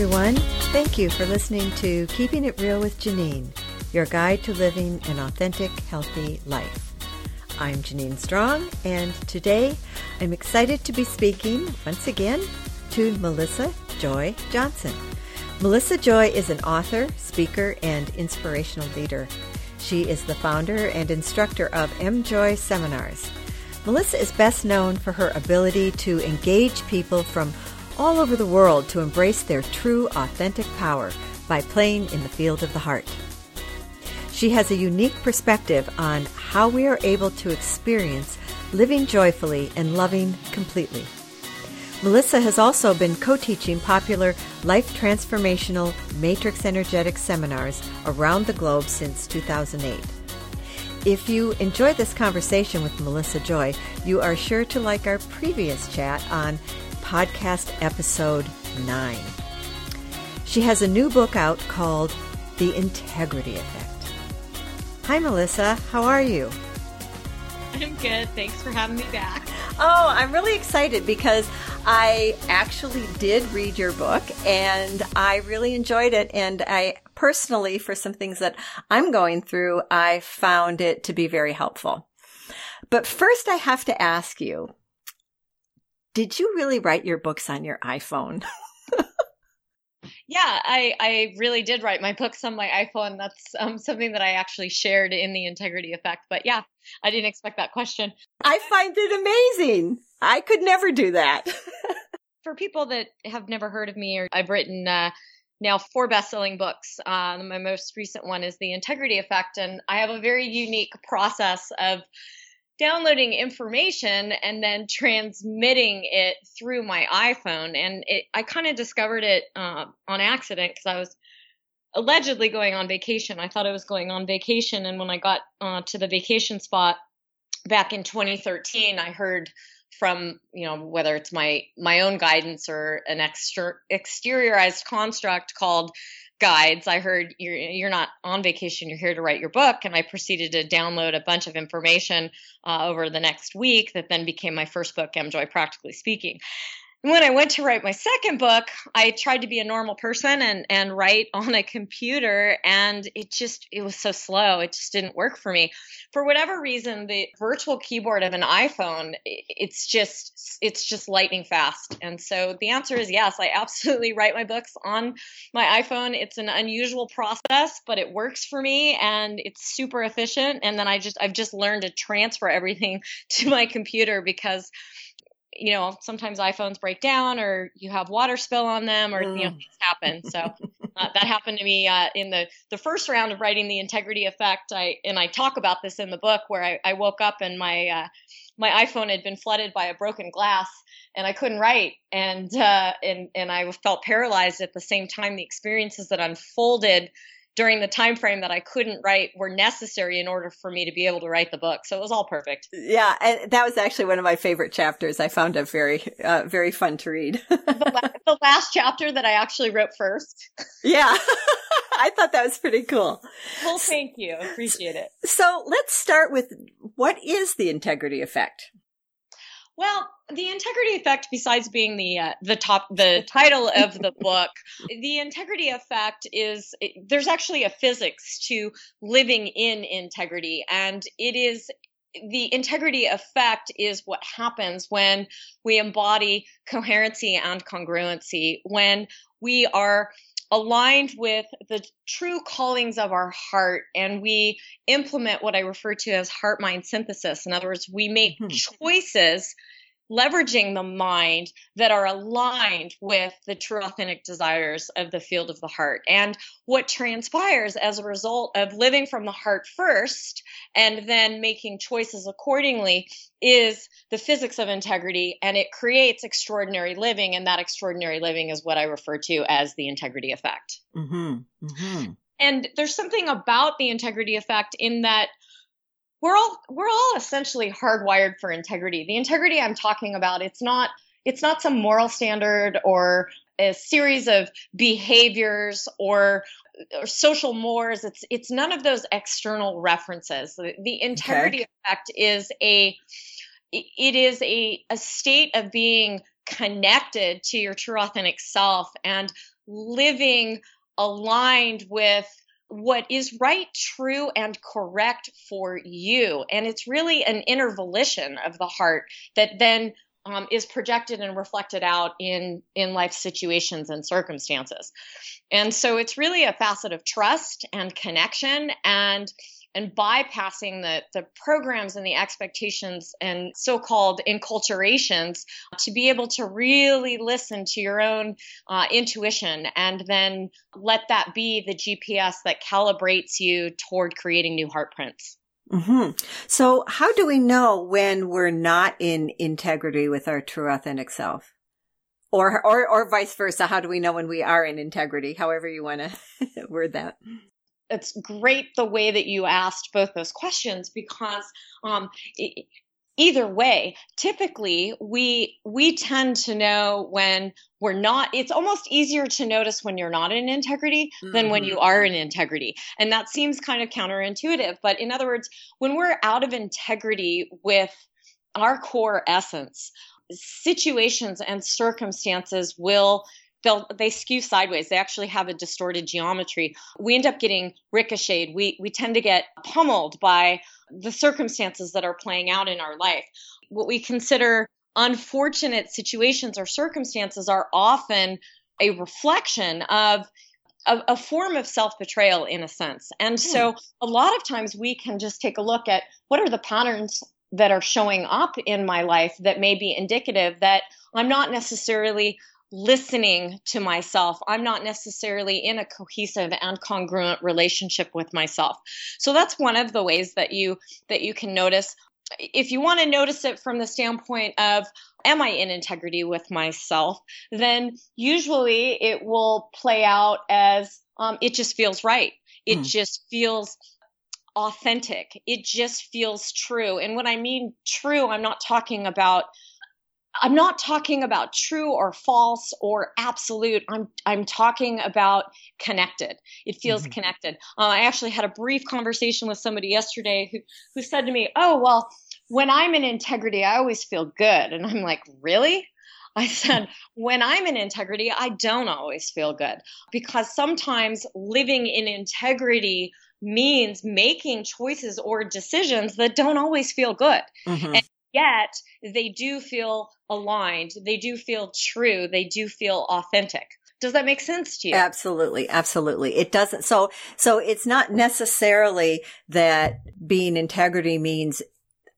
everyone. Thank you for listening to Keeping It Real with Janine, your guide to living an authentic, healthy life. I'm Janine Strong, and today I'm excited to be speaking once again to Melissa Joy Johnson. Melissa Joy is an author, speaker, and inspirational leader. She is the founder and instructor of MJoy Seminars. Melissa is best known for her ability to engage people from all over the world to embrace their true, authentic power by playing in the field of the heart. She has a unique perspective on how we are able to experience living joyfully and loving completely. Melissa has also been co-teaching popular Life Transformational Matrix Energetic Seminars around the globe since 2008. If you enjoy this conversation with Melissa Joy, you are sure to like our previous chat on podcast episode 9. She has a new book out called The Integrity Effect. Hi, Melissa. How are you? I'm good. Thanks for having me back. Oh, I'm really excited because I actually did read your book and I really enjoyed it. And I personally, for some things that I'm going through, I found it to be very helpful. But first, I have to ask you, did you really write your books on your iPhone? Yeah, I really did write my books on my iPhone. That's something that I actually shared in The Integrity Effect. But yeah, I didn't expect that question. I find it amazing. I could never do that. For people that have never heard of me, or I've written now 4 best-selling books. My most recent one is The Integrity Effect. And I have a very unique process of downloading information and then transmitting it through my iPhone. And I kind of discovered it on accident because I was allegedly going on vacation. I thought I was going on vacation. And when I got to the vacation spot back in 2013, I heard from, whether it's my own guidance or an exteriorized construct called guides, I heard you're not on vacation, you're here to write your book. And I proceeded to download a bunch of information over the next week that then became my first book, MJoy Practically Speaking. And when I went to write my second book, I tried to be a normal person and write on a computer, and it was so slow. It just didn't work for me. For whatever reason, the virtual keyboard of an iPhone, it's just lightning fast. And so the answer is yes, I absolutely write my books on my iPhone. It's an unusual process, but it works for me and it's super efficient. And then I've just learned to transfer everything to my computer because sometimes iPhones break down or you have water spill on them or things happen. So that happened to me in the first round of writing The Integrity Effect. I talk about this in the book where I woke up and my iPhone had been flooded by a broken glass and I couldn't write. And I felt paralyzed at the same time. The experiences that unfolded during the time frame that I couldn't write were necessary in order for me to be able to write the book. So it was all perfect. Yeah. And that was actually one of my favorite chapters. I found it very, very fun to read. The last chapter that I actually wrote first. Yeah. I thought that was pretty cool. Well, thank you. Appreciate it. So let's start with, what is the Integrity Effect? Well, the Integrity Effect, besides being the title of the book, the Integrity Effect is, there's actually a physics to living in integrity, and the integrity effect is what happens when we embody coherency and congruency, when we are aligned with the true callings of our heart, and we implement what I refer to as heart-mind synthesis. In other words, we make choices leveraging the mind that are aligned with the true authentic desires of the field of the heart. And what transpires as a result of living from the heart first and then making choices accordingly is the physics of integrity, and it creates extraordinary living, and that extraordinary living is what I refer to as the Integrity Effect. Mm-hmm. Mm-hmm. And there's something about the Integrity Effect in that we're all essentially hardwired for integrity. The integrity I'm talking about, it's not some moral standard or a series of behaviors or social mores. It's none of those external references. The Integrity Effect is a state of being connected to your true authentic self and living aligned with what is right, true, and correct for you. And it's really an inner volition of the heart that then is projected and reflected out in life situations and circumstances. And so it's really a facet of trust and connection and bypassing the programs and the expectations and so-called enculturations to be able to really listen to your own intuition and then let that be the GPS that calibrates you toward creating new heartprints. Mm-hmm. So how do we know when we're not in integrity with our true authentic self? Or vice versa, how do we know when we are in integrity? However you want to word that. It's great the way that you asked both those questions because either way, typically we tend to know when we're not. It's almost easier to notice when you're not in integrity than when you are in integrity. And that seems kind of counterintuitive. But in other words, when we're out of integrity with our core essence, situations and circumstances will They skew sideways. They actually have a distorted geometry. We end up getting ricocheted. We tend to get pummeled by the circumstances that are playing out in our life. What we consider unfortunate situations or circumstances are often a reflection of a form of self-betrayal in a sense. And so a lot of times we can just take a look at what are the patterns that are showing up in my life that may be indicative that I'm not necessarily listening to myself. I'm not necessarily in a cohesive and congruent relationship with myself. So that's one of the ways that you can notice. If you want to notice it from the standpoint of, am I in integrity with myself? Then usually it will play out as it just feels right. It just feels authentic. It just feels true. And when I mean true, I'm not talking about true or false or absolute. I'm talking about connected. It feels connected. I actually had a brief conversation with somebody yesterday who said to me, "Oh, well, when I'm in integrity, I always feel good." And I'm like, "Really?" I said, "When I'm in integrity, I don't always feel good because sometimes living in integrity means making choices or decisions that don't always feel good." Yet they do feel aligned. They do feel true. They do feel authentic. Does that make sense to you? Absolutely. Absolutely. It doesn't. So it's not necessarily that being integrity means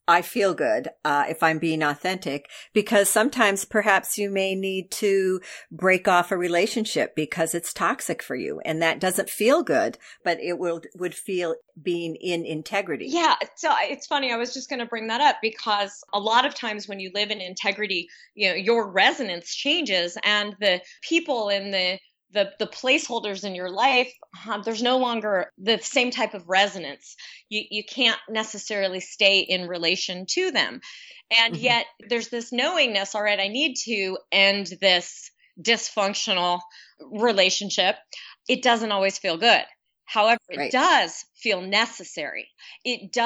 I feel good if I'm being authentic, because sometimes perhaps you may need to break off a relationship because it's toxic for you, and that doesn't feel good, but it would feel being in integrity. Yeah. So it's funny. I was just going to bring that up because a lot of times when you live in integrity, you know, your resonance changes and the people in the placeholders in your life, there's no longer the same type of resonance. You can't necessarily stay in relation to them. And yet there's this knowingness, all right, I need to end this dysfunctional relationship. It doesn't always feel good. However, it does feel necessary. It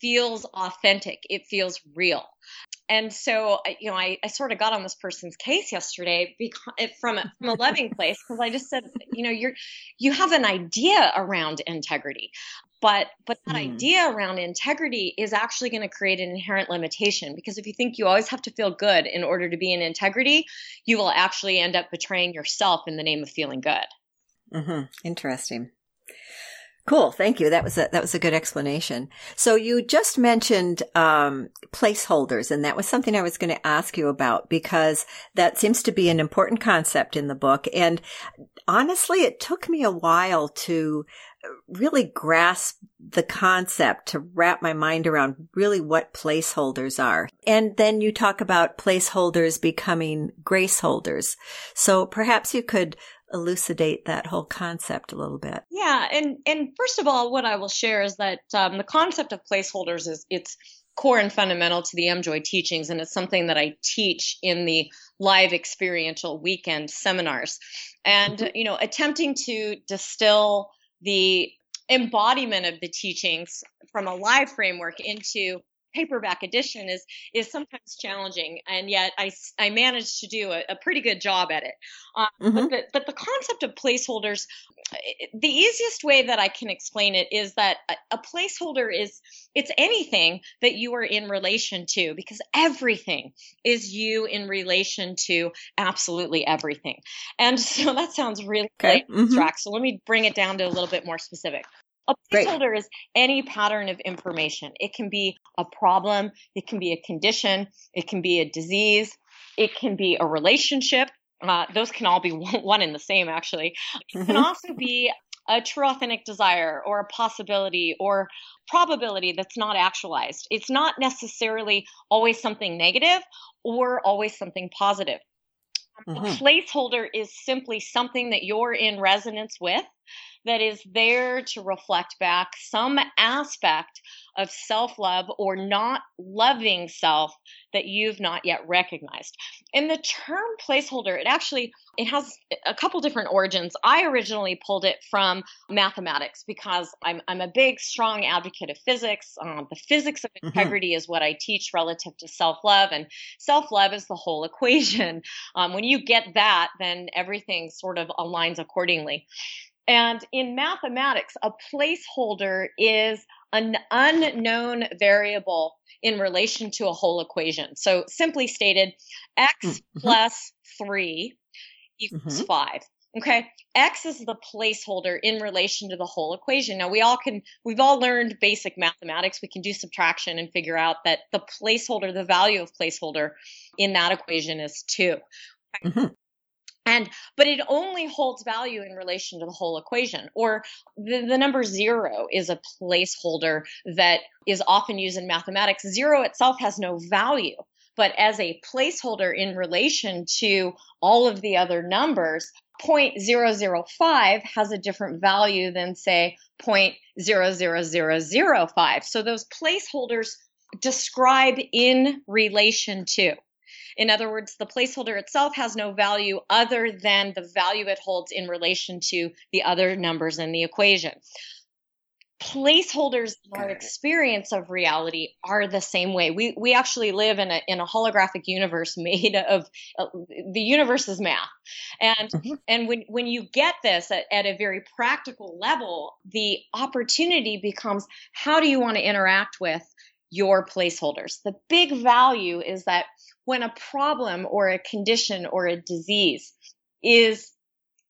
feels authentic. It feels real. And so, you know, I sort of got on this person's case yesterday because, from a loving place, because I just said, you know, you have an idea around integrity, but that idea around integrity is actually going to create an inherent limitation, because if you think you always have to feel good in order to be in integrity, you will actually end up betraying yourself in the name of feeling good. Interesting. Cool. Thank you. That was a good explanation. So you just mentioned, placeholders, and that was something I was going to ask you about, because that seems to be an important concept in the book. And honestly, it took me a while to really grasp the concept, to wrap my mind around really what placeholders are. And then you talk about placeholders becoming grace holders. So perhaps you could elucidate that whole concept a little bit. Yeah. And first of all, what I will share is that the concept of placeholders is it's core and fundamental to the MJoy teachings. And it's something that I teach in the live experiential weekend seminars. And, you know, attempting to distill the embodiment of the teachings from a live framework into paperback edition is sometimes challenging, and yet I managed to do a pretty good job at it. But the concept of placeholders, the easiest way that I can explain it is that a placeholder it's anything that you are in relation to, because everything is you in relation to absolutely everything. And so that sounds really abstract. So let me bring it down to a little bit more specific. A placeholder is any pattern of information. It can be a problem. It can be a condition. It can be a disease. It can be a relationship. Those can all be one and the same, actually. It can also be a true authentic desire or a possibility or probability that's not actualized. It's not necessarily always something negative or always something positive. A placeholder is simply something that you're in resonance with that is there to reflect back some aspect of self-love or not loving self that you've not yet recognized. And the term placeholder, it has a couple different origins. I originally pulled it from mathematics because I'm a big, strong advocate of physics. The physics of integrity is what I teach relative to self-love, and self-love is the whole equation. When you get that, then everything sort of aligns accordingly. And in mathematics, a placeholder is an unknown variable in relation to a whole equation. So simply stated, x plus 3 equals 5. Okay. X is the placeholder in relation to the whole equation. Now we've all learned basic mathematics. We can do subtraction and figure out that the placeholder, the value of placeholder in that equation is 2. Okay? But it only holds value in relation to the whole equation, or the number 0 is a placeholder that is often used in mathematics. 0 itself has no value, but as a placeholder in relation to all of the other numbers, 0.005 has a different value than, say, 0.00005. So those placeholders describe in relation to. In other words, the placeholder itself has no value other than the value it holds in relation to the other numbers in the equation. Placeholders in our experience of reality are the same way. We actually live in a holographic universe made of the universe is math. And when you get this at a very practical level, the opportunity becomes, how do you want to interact with your placeholders? The big value is that when a problem or a condition or a disease is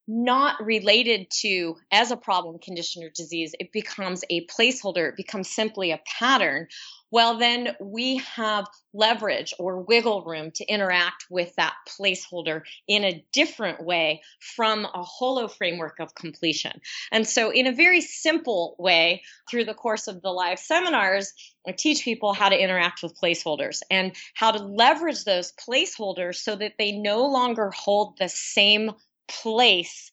not related to as a problem, condition, or disease, it becomes a placeholder. It becomes simply a pattern. Well, then we have leverage or wiggle room to interact with that placeholder in a different way from a holo framework of completion. And so in a very simple way, through the course of the live seminars, I teach people how to interact with placeholders and how to leverage those placeholders so that they no longer hold the same place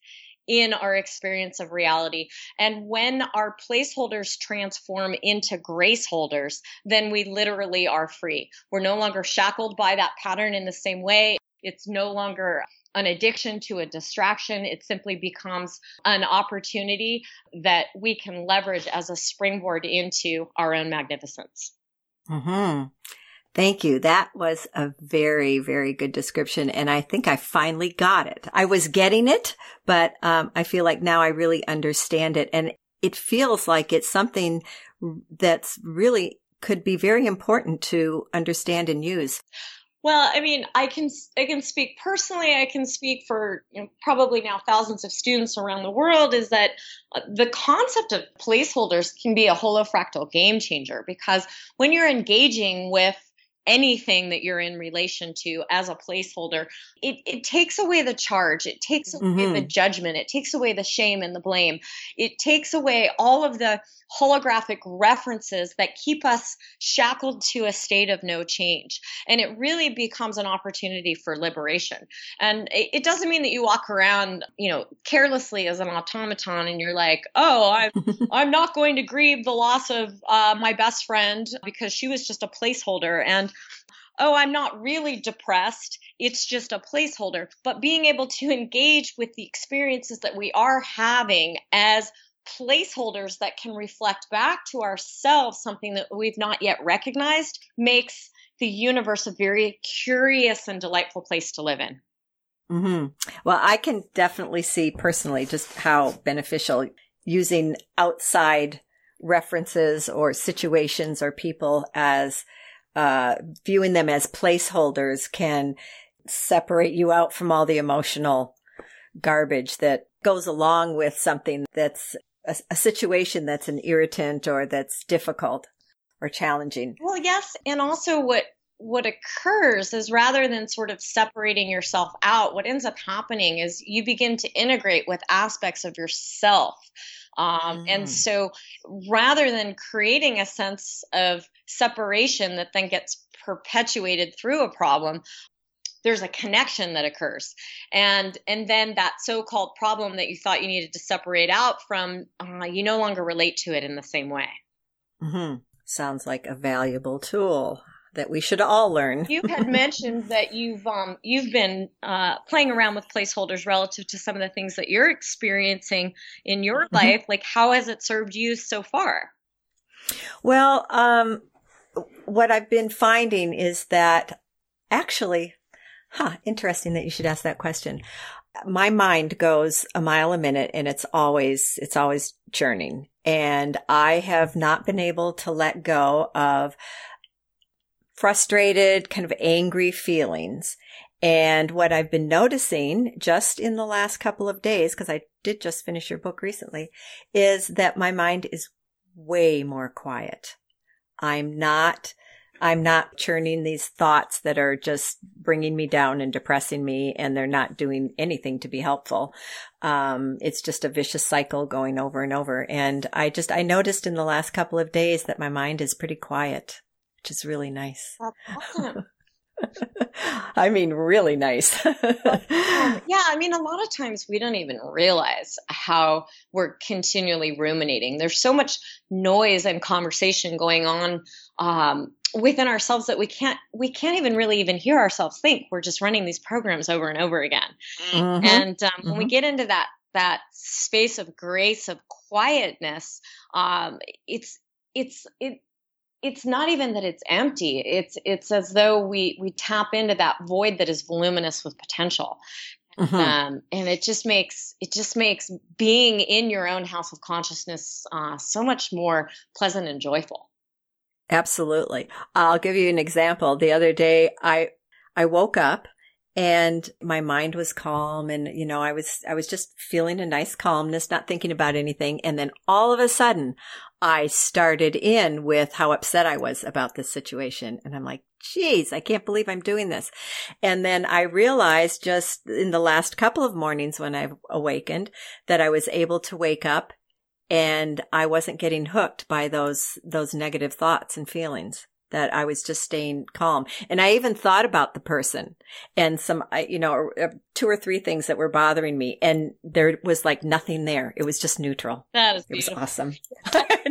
in our experience of reality. And when our placeholders transform into grace holders, then we literally are free. We're no longer shackled by that pattern in the same way. It's no longer an addiction to a distraction. It simply becomes an opportunity that we can leverage as a springboard into our own magnificence. Thank you. That was a very, very good description. And I think I finally got it. I was getting it, but I feel like now I really understand it. And it feels like it's something that's really could be very important to understand and use. Well, I mean, I can speak personally. I can speak for probably now thousands of students around the world. Is that the concept of placeholders can be a holofractal game changer, because when you're engaging with anything that you're in relation to as a placeholder, it takes away the charge. It takes away the judgment. It takes away the shame and the blame. It takes away all of the holographic references that keep us shackled to a state of no change. And it really becomes an opportunity for liberation. And it doesn't mean that you walk around, carelessly as an automaton and you're like, oh, I'm not going to grieve the loss of my best friend because she was just a placeholder. And oh, I'm not really depressed. It's just a placeholder. But being able to engage with the experiences that we are having as placeholders that can reflect back to ourselves something that we've not yet recognized makes the universe a very curious and delightful place to live in. Mm-hmm. Well, I can definitely see personally just how beneficial using outside references or situations or people as viewing them as placeholders can separate you out from all the emotional garbage that goes along with something that's a situation that's an irritant or that's difficult or challenging. Well, yes. And also what occurs is rather than sort of separating yourself out, what ends up happening is you begin to integrate with aspects of yourself. And so rather than creating a sense of separation that then gets perpetuated through a problem, there's a connection that occurs. And then that so-called problem that you thought you needed to separate out from, you no longer relate to it in the same way. Mm-hmm. Sounds like a valuable tool that we should all learn. You had mentioned that you've been playing around with placeholders relative to some of the things that you're experiencing in your life. Like, how has it served you so far? Well, what I've been finding is that actually, interesting that you should ask that question. My mind goes a mile a minute and it's always churning. And I have not been able to let go of frustrated, kind of angry feelings. And what I've been noticing just in the last couple of days, because I did just finish your book recently, is that my mind is way more quiet. I'm not churning these thoughts that are just bringing me down and depressing me, and they're not doing anything to be helpful. It's just a vicious cycle going over and over. And I noticed in the last couple of days that my mind is pretty quiet, which is really nice. That's awesome. I mean, really nice. Yeah. I mean, a lot of times we don't even realize how we're continually ruminating. There's so much noise and conversation going on, within ourselves that we can't even really even hear ourselves think. We're just running these programs over and over again. Mm-hmm. And when we get into that space of grace, of quietness, it's not even that it's empty. It's as though we tap into that void that is voluminous with potential. Mm-hmm. And it just makes being in your own house of consciousness so much more pleasant and joyful. Absolutely. I'll give you an example. The other day I woke up and my mind was calm and, you know, I was just feeling a nice calmness, not thinking about anything. And then all of a sudden I started in with how upset I was about this situation. And I'm like, geez, I can't believe I'm doing this. And then I realized just in the last couple of mornings when I awakened that I was able to wake up and I wasn't getting hooked by those negative thoughts and feelings, that I was just staying calm. And I even thought about the person and some, you know, 2 or 3 things that were bothering me. And there was like nothing there. It was just neutral. That is beautiful. It was awesome.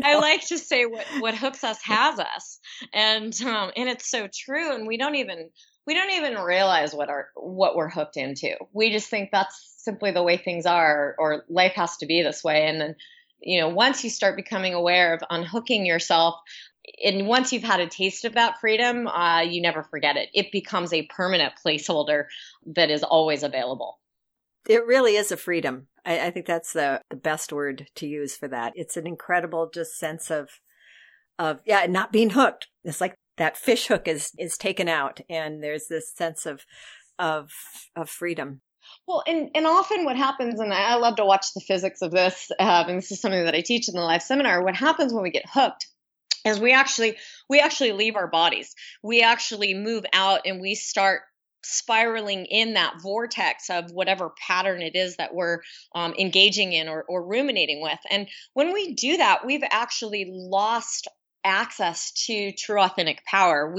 I like to say what hooks us has us. And it's so true. And we don't even realize what we're hooked into. We just think that's simply the way things are, or life has to be this way. And then, you know, once you start becoming aware of unhooking yourself, and once you've had a taste of that freedom, you never forget it. It becomes a permanent placeholder that is always available. It really is a freedom. I think that's the best word to use for that. It's an incredible just sense of not being hooked. It's like that fish hook is taken out, and there's this sense of freedom. Well, and often what happens, and I love to watch the physics of this, and this is something that I teach in the live seminar, what happens when we get hooked is we actually leave our bodies. We actually move out and we start spiraling in that vortex of whatever pattern it is that we're engaging in or ruminating with. And when we do that, we've actually lost access to true authentic power.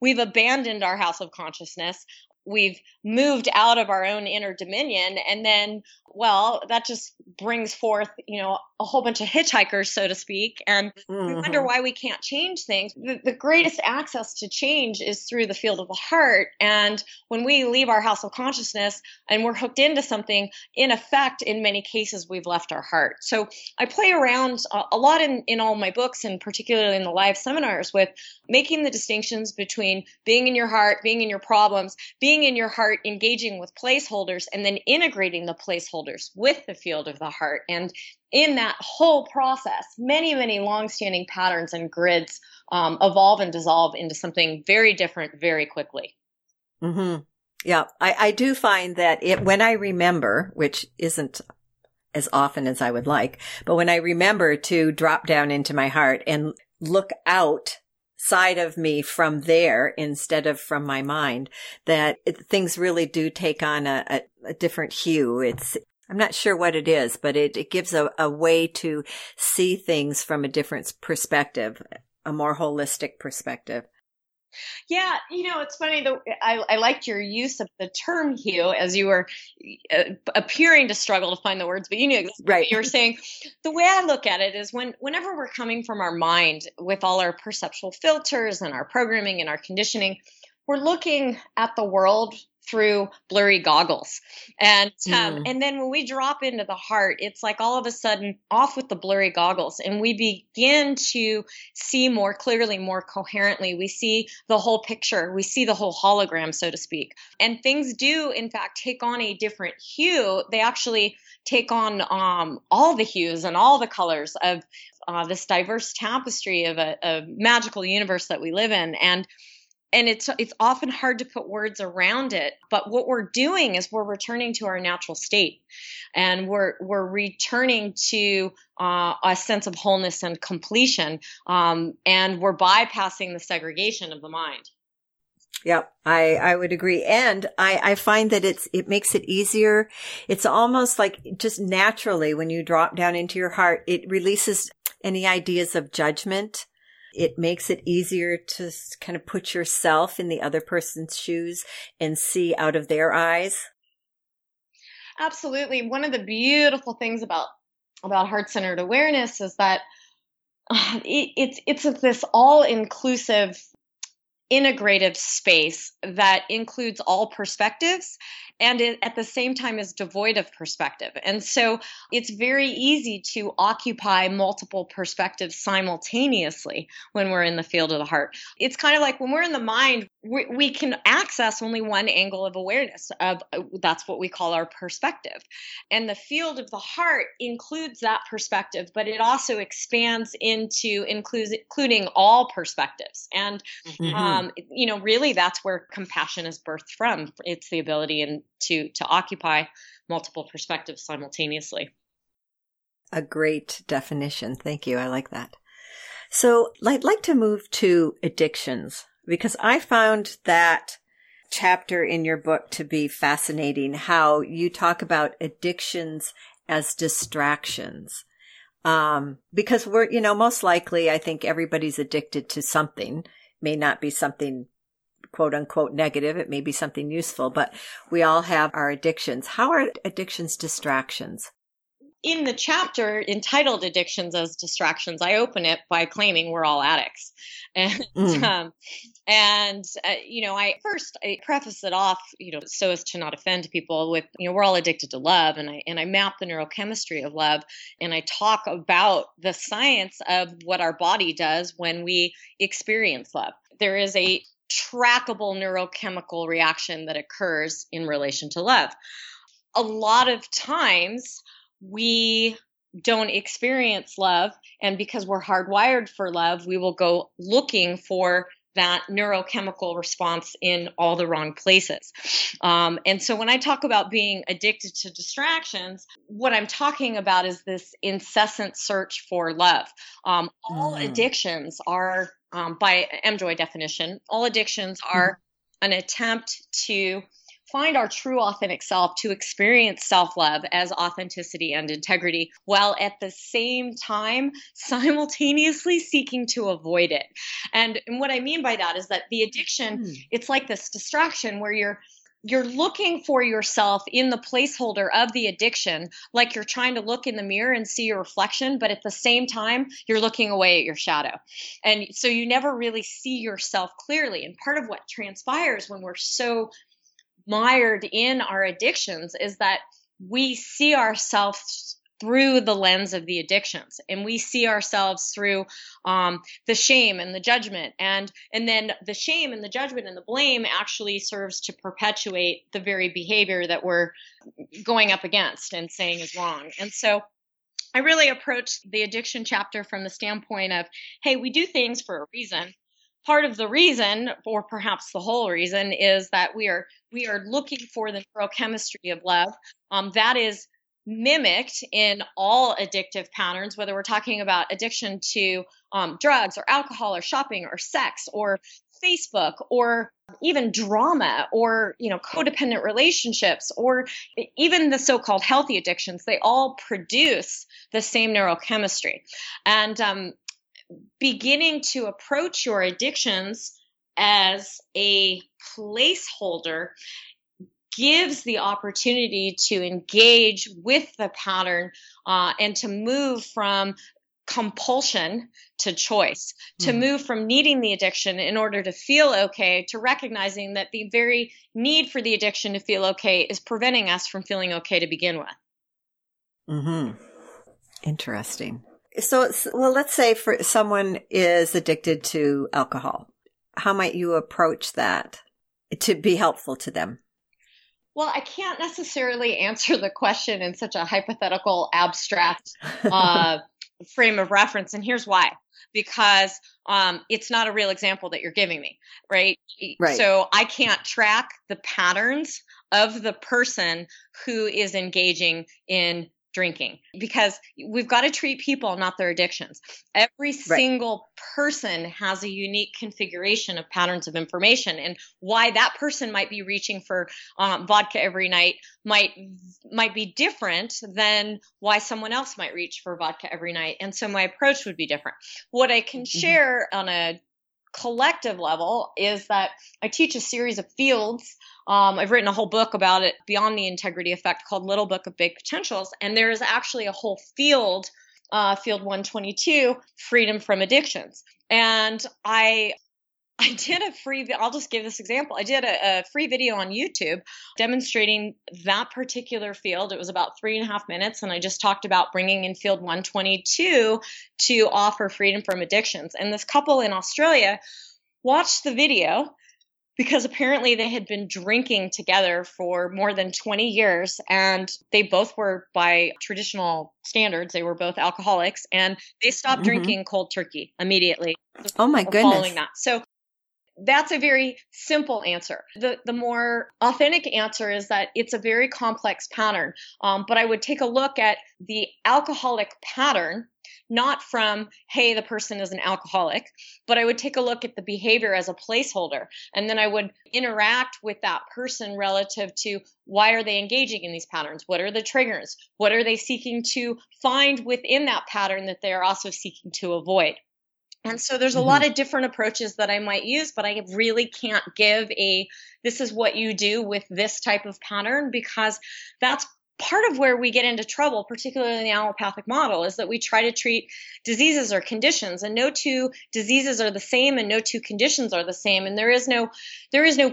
We've abandoned our house of consciousness. we've moved out of our own inner dominion. And then, well, that just brings forth, you know, a whole bunch of hitchhikers, so to speak. And we wonder why we can't change things. The greatest access to change is through the field of the heart. And when we leave our house of consciousness and we're hooked into something, in effect, in many cases, we've left our heart. So I play around a lot in all my books, and particularly in the live seminars, with making the distinctions between being in your heart, being in your problems, being in your heart, engaging with placeholders, and then integrating the placeholders with the field of the heart. And in that whole process, many, many longstanding patterns and grids evolve and dissolve into something very different very quickly. Mm-hmm. Yeah, I do find that when I remember, which isn't as often as I would like, but when I remember to drop down into my heart and look out side of me from there instead of from my mind, that things really do take on a different hue. I'm not sure what it is, but it gives a way to see things from a different perspective, a more holistic perspective. Yeah, you know, it's funny that I liked your use of the term hue, as you were appearing to struggle to find the words, but you knew exactly right. What you were saying. The way I look at it is whenever we're coming from our mind with all our perceptual filters and our programming and our conditioning, we're looking at the world through blurry goggles. And then when we drop into the heart, it's like all of a sudden off with the blurry goggles, and we begin to see more clearly, more coherently. We see the whole picture. We see the whole hologram, so to speak. And things do, in fact, take on a different hue. They actually take on all the hues and all the colors of this diverse tapestry of a magical universe that we live in. And it's often hard to put words around it, but what we're doing is we're returning to our natural state, and we're returning to a sense of wholeness and completion, and we're bypassing the segregation of the mind. Yeah, I would agree. And I find that it makes it easier. It's almost like just naturally when you drop down into your heart, it releases any ideas of judgment. It makes it easier to kind of put yourself in the other person's shoes and see out of their eyes. Absolutely. One of the beautiful things about heart-centered awareness is that it's this all-inclusive, integrative space that includes all perspectives, and it, at the same time, is devoid of perspective. And so it's very easy to occupy multiple perspectives simultaneously when we're in the field of the heart. It's kind of like when we're in the mind, we can access only one angle of awareness. That's what we call our perspective. And the field of the heart includes that perspective, but it also expands into including all perspectives. And, you know, really that's where compassion is birthed from. It's the ability to occupy multiple perspectives simultaneously. A great definition. Thank you. I like that. So I'd like to move to addictions, because I found that chapter in your book to be fascinating, how you talk about addictions as distractions. Because we're, you know, most likely, I think everybody's addicted to something. It may not be something quote unquote negative. It may be something useful, but we all have our addictions. How are addictions distractions? In the chapter entitled Addictions as Distractions, I open it by claiming we're all addicts. I preface it off, you know, so as to not offend people with, you know, we're all addicted to love. And I map the neurochemistry of love. And I talk about the science of what our body does when we experience love. There is a trackable neurochemical reaction that occurs in relation to love. A lot of times, we don't experience love, and because we're hardwired for love, we will go looking for that neurochemical response in all the wrong places. And so when I talk about being addicted to distractions, what I'm talking about is this incessant search for love. All addictions are, by MJoy definition, all addictions are an attempt to find our true authentic self, to experience self-love as authenticity and integrity, while at the same time simultaneously seeking to avoid it. And what I mean by that is that the addiction, it's like this distraction where you're you're looking for yourself in the placeholder of the addiction, like you're trying to look in the mirror and see your reflection, but at the same time, you're looking away at your shadow. And so you never really see yourself clearly. And part of what transpires when we're so mired in our addictions is that we see ourselves through the lens of the addictions, and we see ourselves through the shame and the judgment, and then the shame and the judgment and the blame actually serves to perpetuate the very behavior that we're going up against and saying is wrong. And so I really approached the addiction chapter from the standpoint of, hey, we do things for a reason. Part of the reason, or perhaps the whole reason, is that we are looking for the neurochemistry of love. That is mimicked in all addictive patterns, whether we're talking about addiction to drugs or alcohol or shopping or sex or Facebook or even drama or, you know, codependent relationships or even the so-called healthy addictions. They all produce the same neurochemistry. And beginning to approach your addictions as a placeholder gives the opportunity to engage with the pattern and to move from compulsion to choice, to move from needing the addiction in order to feel okay to recognizing that the very need for the addiction to feel okay is preventing us from feeling okay to begin with. Mm-hmm. Interesting. So, well, let's say for someone is addicted to alcohol. How might you approach that to be helpful to them? Well, I can't necessarily answer the question in such a hypothetical, abstract frame of reference. And here's why. Because it's not a real example that you're giving me, right? Right. So I can't track the patterns of the person who is engaging in drinking, because we've got to treat people, not their addictions. Every single person has a unique configuration of patterns of information, and why that person might be reaching for vodka every night might be different than why someone else might reach for vodka every night. And so my approach would be different. What I can share on a collective level is that I teach a series of fields. I've written a whole book about it, Beyond the Integrity Effect, called Little Book of Big Potentials. And there is actually a whole field, Field 122, Freedom from Addictions. And I did a free, I'll just give this example. I did a free video on YouTube demonstrating that particular field. It was about 3.5 minutes. And I just talked about bringing in Field 122 to offer freedom from addictions. And this couple in Australia watched the video because apparently they had been drinking together for more than 20 years, and they both were, by traditional standards, they were both alcoholics, and they stopped drinking cold turkey immediately. Oh my goodness. Following that. So that's a very simple answer. The more authentic answer is that it's a very complex pattern, but I would take a look at the alcoholic pattern, not from, hey, the person is an alcoholic, but I would take a look at the behavior as a placeholder. And then I would interact with that person relative to, why are they engaging in these patterns? What are the triggers? What are they seeking to find within that pattern that they are also seeking to avoid? And so there's a lot of different approaches that I might use, but I really can't give a, this is what you do with this type of pattern, because that's part of where we get into trouble, particularly in the allopathic model, is that we try to treat diseases or conditions, and no two diseases are the same and no two conditions are the same. And there is no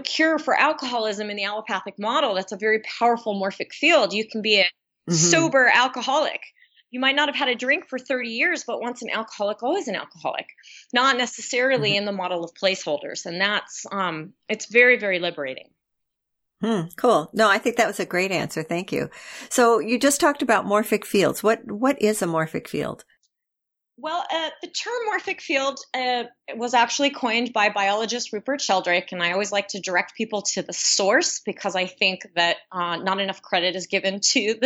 cure for alcoholism in the allopathic model. That's a very powerful morphic field. You can be a sober alcoholic. You might not have had a drink for 30 years, but once an alcoholic, always an alcoholic, not necessarily in the model of placeholders. And that's, it's very, very liberating. Cool. No, I think that was a great answer. Thank you. So you just talked about morphic fields. What is a morphic field? Well, the term morphic field was actually coined by biologist Rupert Sheldrake, and I always like to direct people to the source, because I think that not enough credit is given to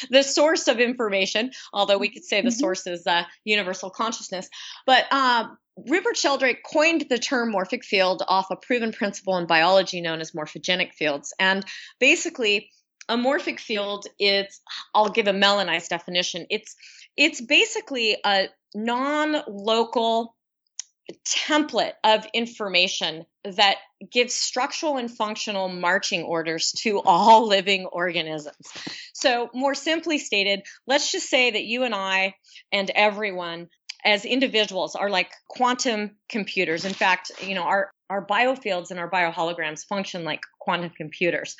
the source of information, although we could say the source is universal consciousness. But Rupert Sheldrake coined the term morphic field off a proven principle in biology known as morphogenic fields. And basically, a morphic field is, I'll give a Melanized definition, it's basically a non-local template of information that gives structural and functional marching orders to all living organisms. So more simply stated, let's just say that you and I and everyone as individuals are like quantum computers. In fact, you know, our biofields and our bioholograms function like quantum computers.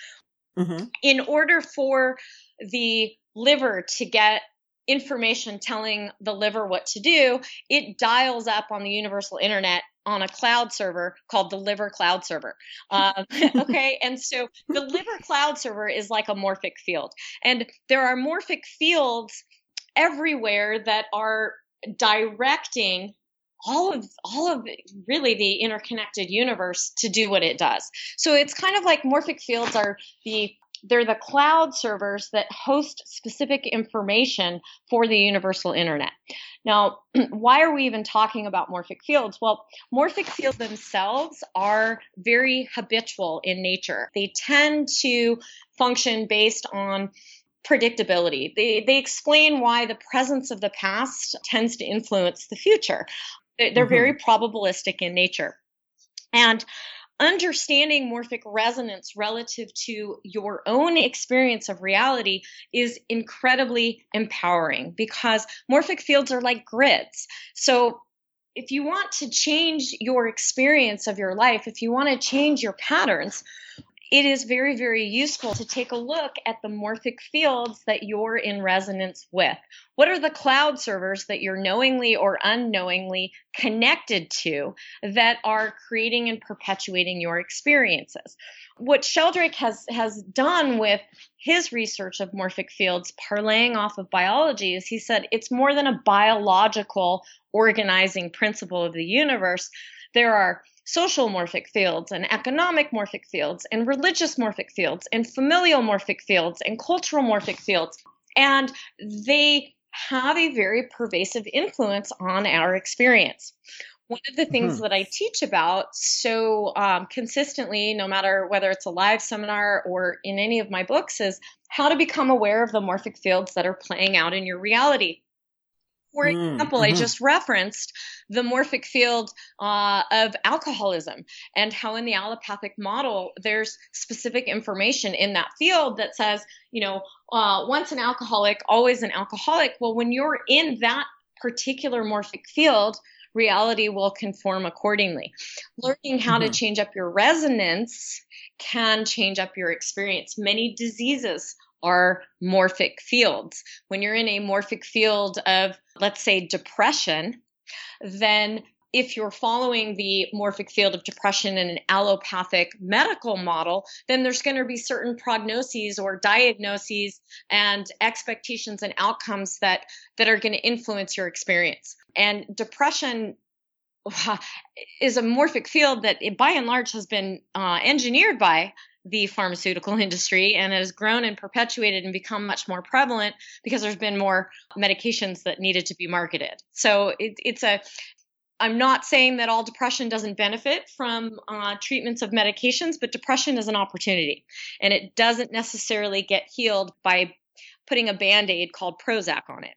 Mm-hmm. In order for the liver to get information telling the liver what to do, it dials up on the universal internet on a cloud server called the liver cloud server. Okay. And so the liver cloud server is like a morphic field, and there are morphic fields everywhere that are directing all of really the interconnected universe to do what it does. So it's kind of like morphic fields are they're the cloud servers that host specific information for the universal internet. Now, why are we even talking about morphic fields? Well, morphic fields themselves are very habitual in nature. They tend to function based on predictability. They explain why the presence of the past tends to influence the future. They're mm-hmm. very probabilistic in nature. And understanding morphic resonance relative to your own experience of reality is incredibly empowering, because morphic fields are like grids. So if you want to change your experience of your life, if you want to change your patterns, it is very, very useful to take a look at the morphic fields that you're in resonance with. What are the cloud servers that you're knowingly or unknowingly connected to that are creating and perpetuating your experiences? What Sheldrake has done with his research of morphic fields, parlaying off of biology, is he said it's more than a biological organizing principle of the universe. There are social morphic fields and economic morphic fields and religious morphic fields and familial morphic fields and cultural morphic fields. And they have a very pervasive influence on our experience. One of the things that I teach about so consistently, no matter whether it's a live seminar or in any of my books, is how to become aware of the morphic fields that are playing out in your reality. For example, I just referenced the morphic field of alcoholism, and how in the allopathic model, there's specific information in that field that says, you know, once an alcoholic, always an alcoholic. Well, when you're in that particular morphic field, reality will conform accordingly. Learning how to change up your resonance can change up your experience. Many diseases are morphic fields. When you're in a morphic field of, let's say, depression, then if you're following the morphic field of depression in an allopathic medical model, then there's going to be certain prognoses or diagnoses and expectations and outcomes that are going to influence your experience. And depression is a morphic field that, by and large, has been engineered by the pharmaceutical industry, and it has grown and perpetuated and become much more prevalent because there's been more medications that needed to be marketed. So I'm not saying that all depression doesn't benefit from treatments of medications, but depression is an opportunity, and it doesn't necessarily get healed by putting a Band-Aid called Prozac on it.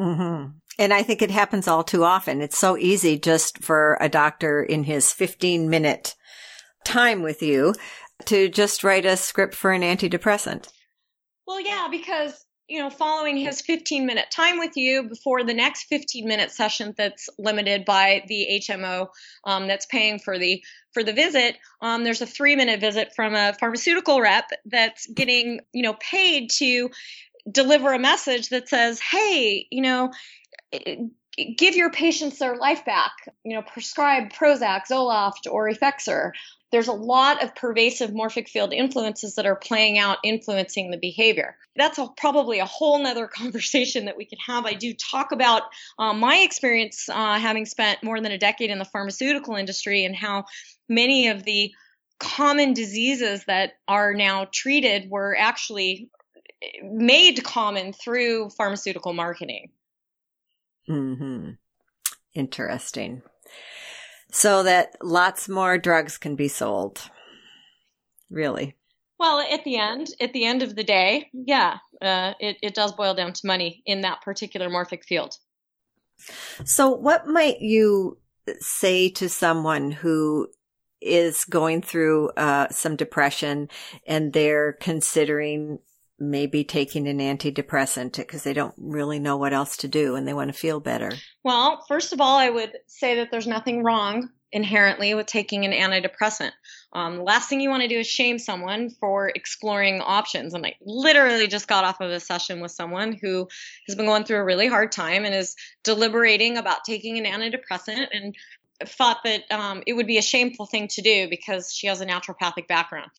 Mm-hmm. And I think it happens all too often. It's so easy just for a doctor in his 15-minute time with you to just write a script for an antidepressant. Well, yeah, because, you know, following his 15-minute time with you before the next 15-minute session that's limited by the HMO that's paying for the visit, there's a 3-minute visit from a pharmaceutical rep that's getting, you know, paid to deliver a message that says, hey, you know, give your patients their life back, you know, prescribe Prozac, Zoloft, or Effexor. There's a lot of pervasive morphic field influences that are playing out, influencing the behavior. That's probably a whole nother conversation that we could have. I do talk about my experience having spent more than a decade in the pharmaceutical industry, and how many of the common diseases that are now treated were actually made common through pharmaceutical marketing. Mm-hmm. Interesting. So that lots more drugs can be sold, really. Well, at the end of the day, yeah, it does boil down to money in that particular morphic field. So what might you say to someone who is going through some depression and they're considering maybe taking an antidepressant because they don't really know what else to do and they want to feel better? Well, first of all, I would say that there's nothing wrong inherently with taking an antidepressant. The last thing you want to do is shame someone for exploring options. And I literally just got off of a session with someone who has been going through a really hard time and is deliberating about taking an antidepressant and thought that it would be a shameful thing to do because she has a naturopathic background.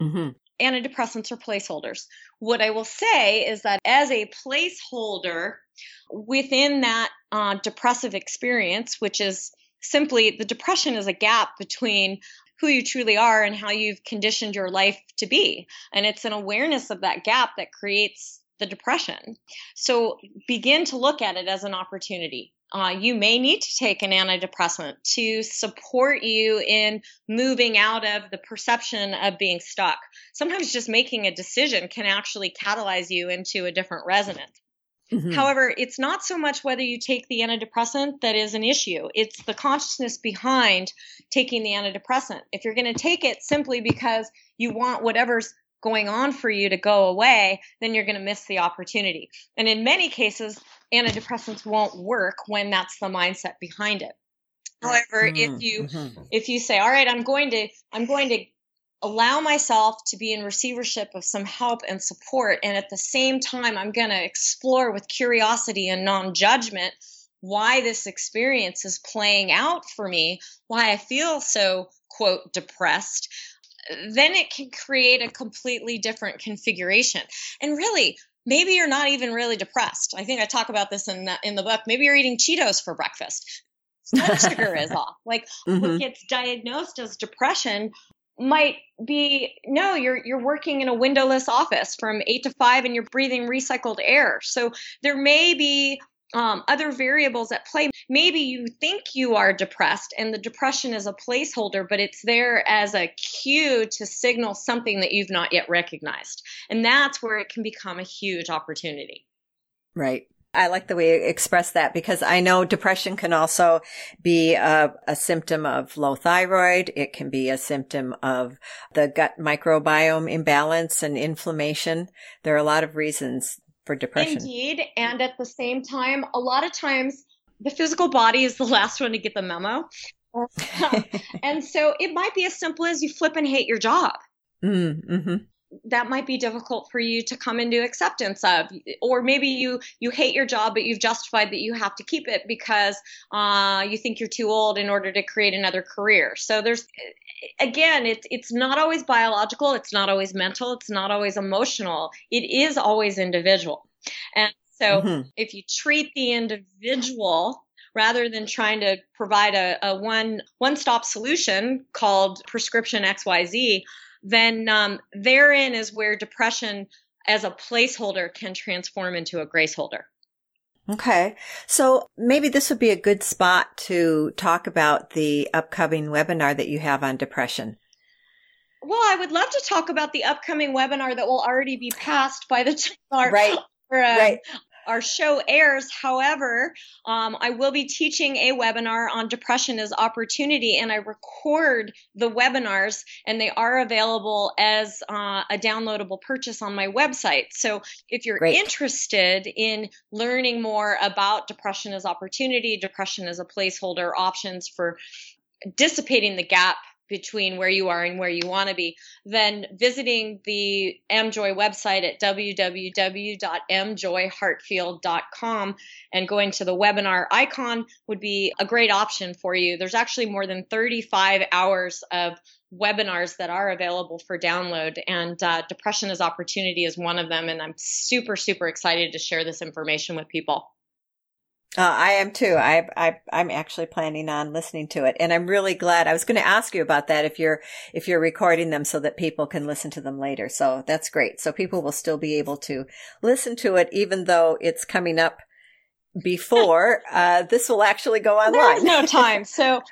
Mm-hmm. Antidepressants are placeholders. What I will say is that as a placeholder within that depressive experience, which is simply the depression is a gap between who you truly are and how you've conditioned your life to be. And it's an awareness of that gap that creates the depression. So begin to look at it as an opportunity. You may need to take an antidepressant to support you in moving out of the perception of being stuck. Sometimes just making a decision can actually catalyze you into a different resonance. Mm-hmm. However, it's not so much whether you take the antidepressant that is an issue. It's the consciousness behind taking the antidepressant. If you're going to take it simply because you want whatever's going on for you to go away, then you're going to miss the opportunity. And in many cases, antidepressants won't work when that's the mindset behind it. However, if you say, all right, I'm going to allow myself to be in receivership of some help and support, and at the same time, I'm going to explore with curiosity and non-judgment why this experience is playing out for me, why I feel so, quote, depressed, then it can create a completely different configuration. And really, maybe you're not even really depressed. I think I talk about this in the book. Maybe you're eating Cheetos for breakfast. Blood sugar is off. Like what gets diagnosed as depression might be, no, you're working in a windowless office from 8 to 5 and you're breathing recycled air. So there may be other variables at play. Maybe you think you are depressed and the depression is a placeholder, but it's there as a cue to signal something that you've not yet recognized. And that's where it can become a huge opportunity. Right. I like the way you express that because I know depression can also be a symptom of low thyroid. It can be a symptom of the gut microbiome imbalance and inflammation. There are a lot of reasons for depression. Indeed. And at the same time, a lot of times the physical body is the last one to get the memo. And so it might be as simple as you flip and hate your job. Mm-hmm. That might be difficult for you to come into acceptance of, or maybe you hate your job, but you've justified that you have to keep it because you think you're too old in order to create another career. So there's, again, it's not always biological. It's not always mental. It's not always emotional. It is always individual. And so if you treat the individual rather than trying to provide a one-stop solution called prescription XYZ, then therein is where depression as a placeholder can transform into a grace holder. Okay. So maybe this would be a good spot to talk about the upcoming webinar that you have on depression. Well, I would love to talk about the upcoming webinar that will already be passed by the time our show airs. However, I will be teaching a webinar on depression as opportunity, and I record the webinars, and they are available as a downloadable purchase on my website. So if you're interested in learning more about depression as opportunity, depression as a placeholder, options for dissipating the gap between where you are and where you want to be, then visiting the MJoy website at www.mjoyheartfield.com and going to the webinar icon would be a great option for you. There's actually more than 35 hours of webinars that are available for download, and Depression as Opportunity is one of them, and I'm super, super excited to share this information with people. I am too. I'm actually planning on listening to it, and I'm really glad. I was going to ask you about that if you're recording them so that people can listen to them later. So that's great. So people will still be able to listen to it, even though it's coming up before this will actually go online. There's no time. So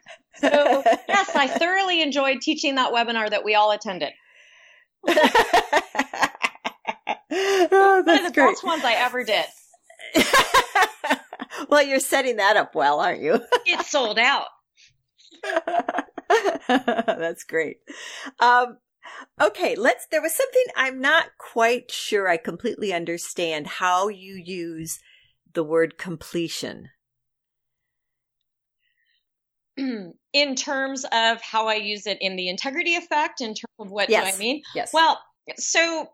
yes, I thoroughly enjoyed teaching that webinar that we all attended. Oh, that's one of the best ones I ever did. Well, you're setting that up well, aren't you? It's sold out. That's great. Okay, there was something I'm not quite sure I completely understand how you use the word completion. In terms of how I use it in the integrity effect, in terms of what do I mean? Yes. Well, so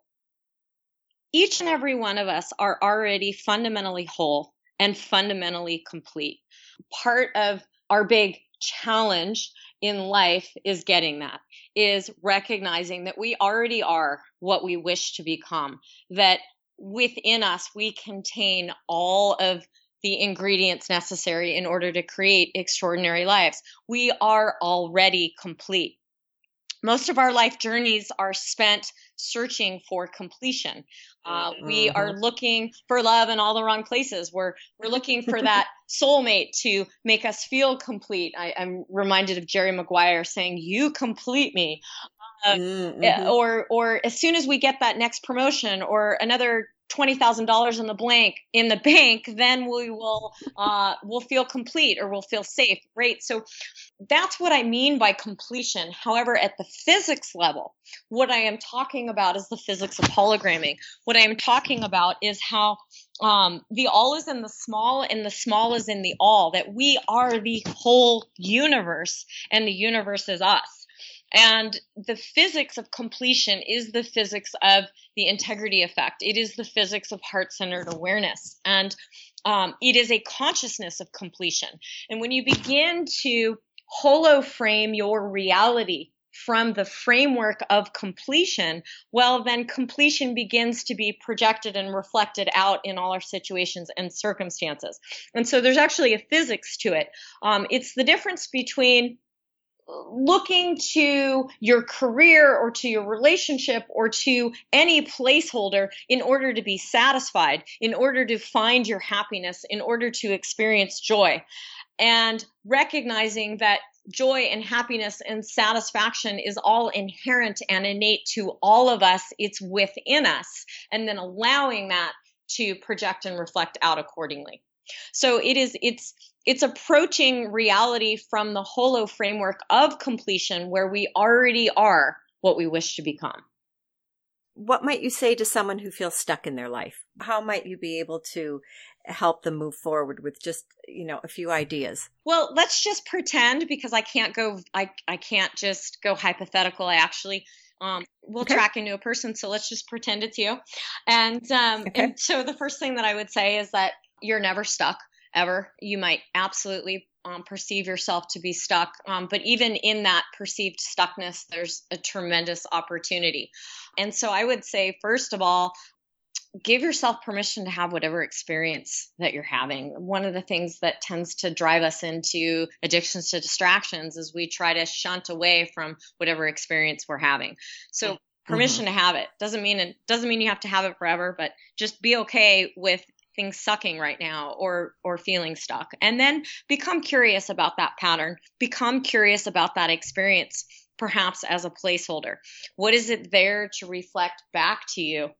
each and every one of us are already fundamentally whole and fundamentally complete. Part of our big challenge in life is getting that, is recognizing that we already are what we wish to become, that within us, we contain all of the ingredients necessary in order to create extraordinary lives. We are already complete. Most of our life journeys are spent searching for completion. We are looking for love in all the wrong places. We're looking for that soulmate to make us feel complete. I'm reminded of Jerry Maguire saying, "You complete me." Or as soon as we get that next promotion or another $20,000 in the bank, then we will we'll feel complete, or we'll feel safe, right? So that's what I mean by completion. However, at the physics level, what I am talking about is the physics of hologramming. What I am talking about is how the all is in the small and the small is in the all, that we are the whole universe and the universe is us. And the physics of completion is the physics of the integrity effect. It is the physics of heart-centered awareness. And it is a consciousness of completion. And when you begin to holoframe your reality from the framework of completion, well, then completion begins to be projected and reflected out in all our situations and circumstances. And so there's actually a physics to it. It's the difference between looking to your career or to your relationship or to any placeholder in order to be satisfied, in order to find your happiness, in order to experience joy, and recognizing that joy and happiness and satisfaction is all inherent and innate to all of us. It's within us, and then allowing that to project and reflect out accordingly. So it's approaching reality from the holo framework of completion, where we already are what we wish to become. What might you say to someone who feels stuck in their life? How might you be able to help them move forward with just, a few ideas? Well, let's just pretend, because I can't just go hypothetical. I actually track into a person. So let's just pretend it's you. And, and so the first thing that I would say is that you're never stuck. Ever. You might absolutely perceive yourself to be stuck. But even in that perceived stuckness, there's a tremendous opportunity. And so I would say, first of all, give yourself permission to have whatever experience that you're having. One of the things that tends to drive us into addictions to distractions is we try to shunt away from whatever experience we're having. So permission to have it. Doesn't mean you have to have it forever, but just be okay with things sucking right now or feeling stuck. And then become curious about that pattern. Become curious about that experience, perhaps as a placeholder. What is it there to reflect back to you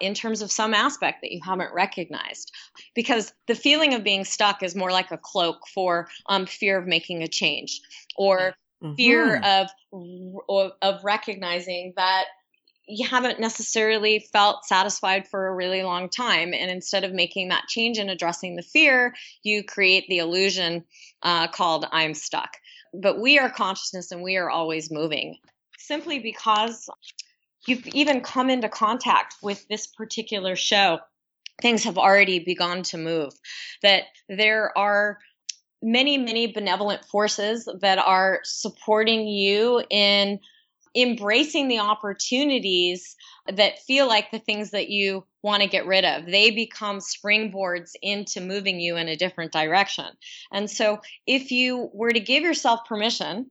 in terms of some aspect that you haven't recognized? Because the feeling of being stuck is more like a cloak for fear of making a change, or fear of recognizing that you haven't necessarily felt satisfied for a really long time. And instead of making that change and addressing the fear, you create the illusion called I'm stuck. But we are consciousness, and we are always moving. Simply because you've even come into contact with this particular show, things have already begun to move, that there are many, many benevolent forces that are supporting you in embracing the opportunities that feel like the things that you want to get rid of. They become springboards into moving you in a different direction. And so if you were to give yourself permission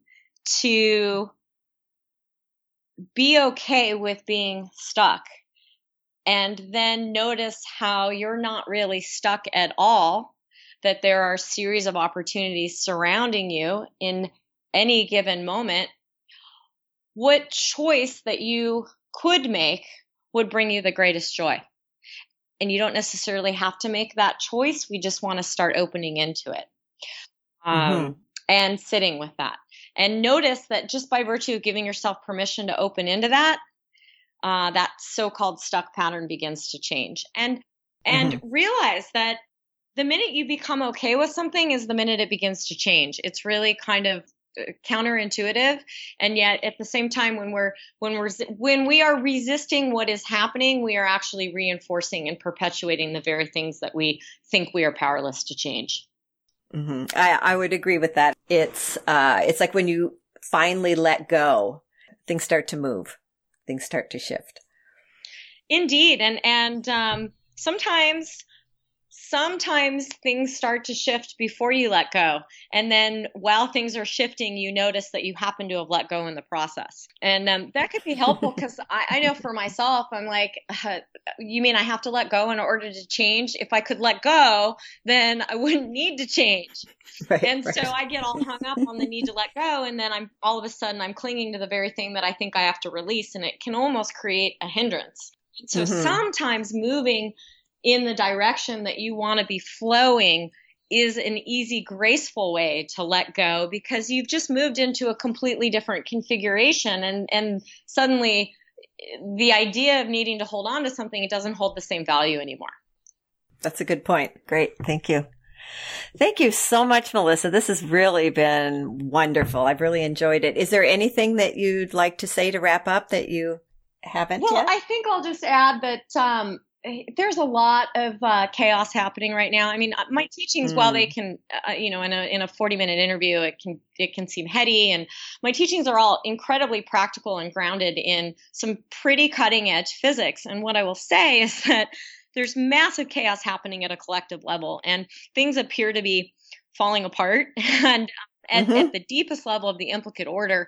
to be okay with being stuck, and then notice how you're not really stuck at all, that there are a series of opportunities surrounding you in any given moment, what choice that you could make would bring you the greatest joy? And you don't necessarily have to make that choice. We just want to start opening into it and sitting with that. And notice that just by virtue of giving yourself permission to open into that, that so-called stuck pattern begins to change. And realize that the minute you become okay with something is the minute it begins to change. It's really kind of counterintuitive, and yet at the same time, when we are resisting what is happening, we are actually reinforcing and perpetuating the very things that we think we are powerless to change. Mm-hmm. I would agree with that. It's like when you finally let go, things start to move, things start to shift. Indeed, and Sometimes things start to shift before you let go. And then while things are shifting, you notice that you happen to have let go in the process. And that could be helpful because I know for myself, I'm like, you mean I have to let go in order to change? If I could let go, then I wouldn't need to change. Right. So I get all hung up on the need to let go. And then I'm all of a sudden I'm clinging to the very thing that I think I have to release. And it can almost create a hindrance. So sometimes moving in the direction that you want to be flowing is an easy, graceful way to let go because you've just moved into a completely different configuration. And suddenly the idea of needing to hold on to something, it doesn't hold the same value anymore. That's a good point. Great. Thank you. Thank you so much, Melissa. This has really been wonderful. I've really enjoyed it. Is there anything that you'd like to say to wrap up that you haven't yet? I think I'll just add that, there's a lot of chaos happening right now. I mean, my teachings, while they can, in a 40-minute interview, it can seem heady. And my teachings are all incredibly practical and grounded in some pretty cutting-edge physics. And what I will say is that there's massive chaos happening at a collective level, and things appear to be falling apart. And at the deepest level of the implicate order,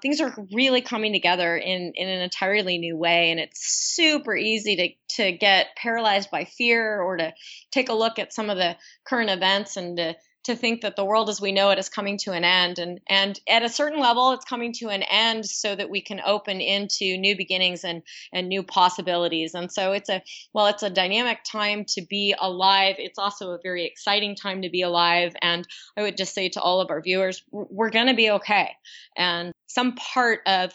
things are really coming together in an entirely new way. And it's super easy to get paralyzed by fear or to take a look at some of the current events and to think that the world as we know it is coming to an end. And at a certain level, it's coming to an end so that we can open into new beginnings and new possibilities. And so it's a dynamic time to be alive. It's also a very exciting time to be alive. And I would just say to all of our viewers, we're going to be okay. And some part of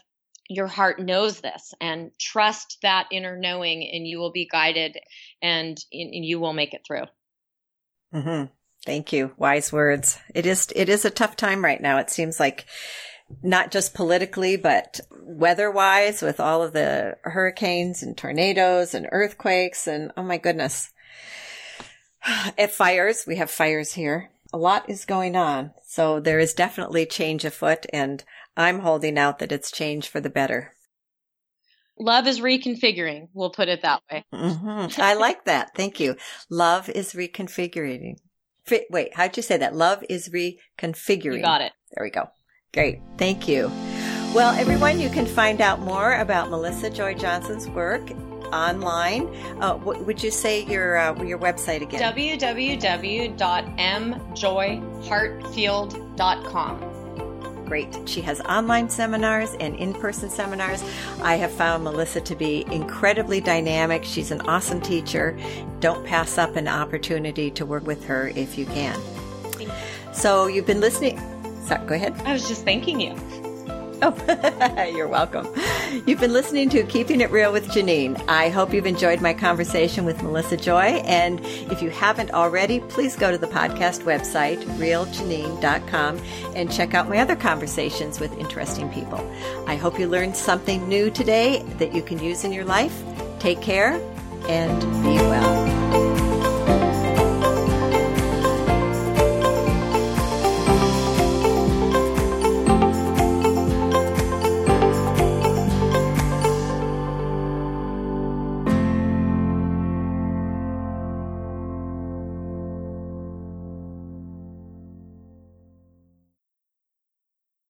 your heart knows this, and trust that inner knowing, and you will be guided and you will make it through. Mm-hmm. Thank you. Wise words. It is a tough time right now. It seems like not just politically, but weather-wise with all of the hurricanes and tornadoes and earthquakes and, oh my goodness, at fires. We have fires here. A lot is going on. So there is definitely change afoot, and I'm holding out that it's change for the better. Love is reconfiguring. We'll put it that way. Mm-hmm. I like that. Thank you. Love is reconfiguring. Wait, how'd you say that? Love is reconfiguring. You got it. There we go. Great. Thank you. Well, everyone, you can find out more about Melissa Joy Johnson's work online. Would you say your website again? www.mjoyheartfield.com. Great. She has online seminars and in-person seminars. I have found Melissa to be incredibly dynamic. She's an awesome teacher. Don't pass up an opportunity to work with her if you can. So you've been listening. Sorry, go ahead. I was just thanking you. Oh, you're welcome. You've been listening to Keeping It Real with Janine. I hope you've enjoyed my conversation with Melissa Joy. And if you haven't already, please go to the podcast website, realjanine.com, and check out my other conversations with interesting people. I hope you learned something new today that you can use in your life. Take care and be well.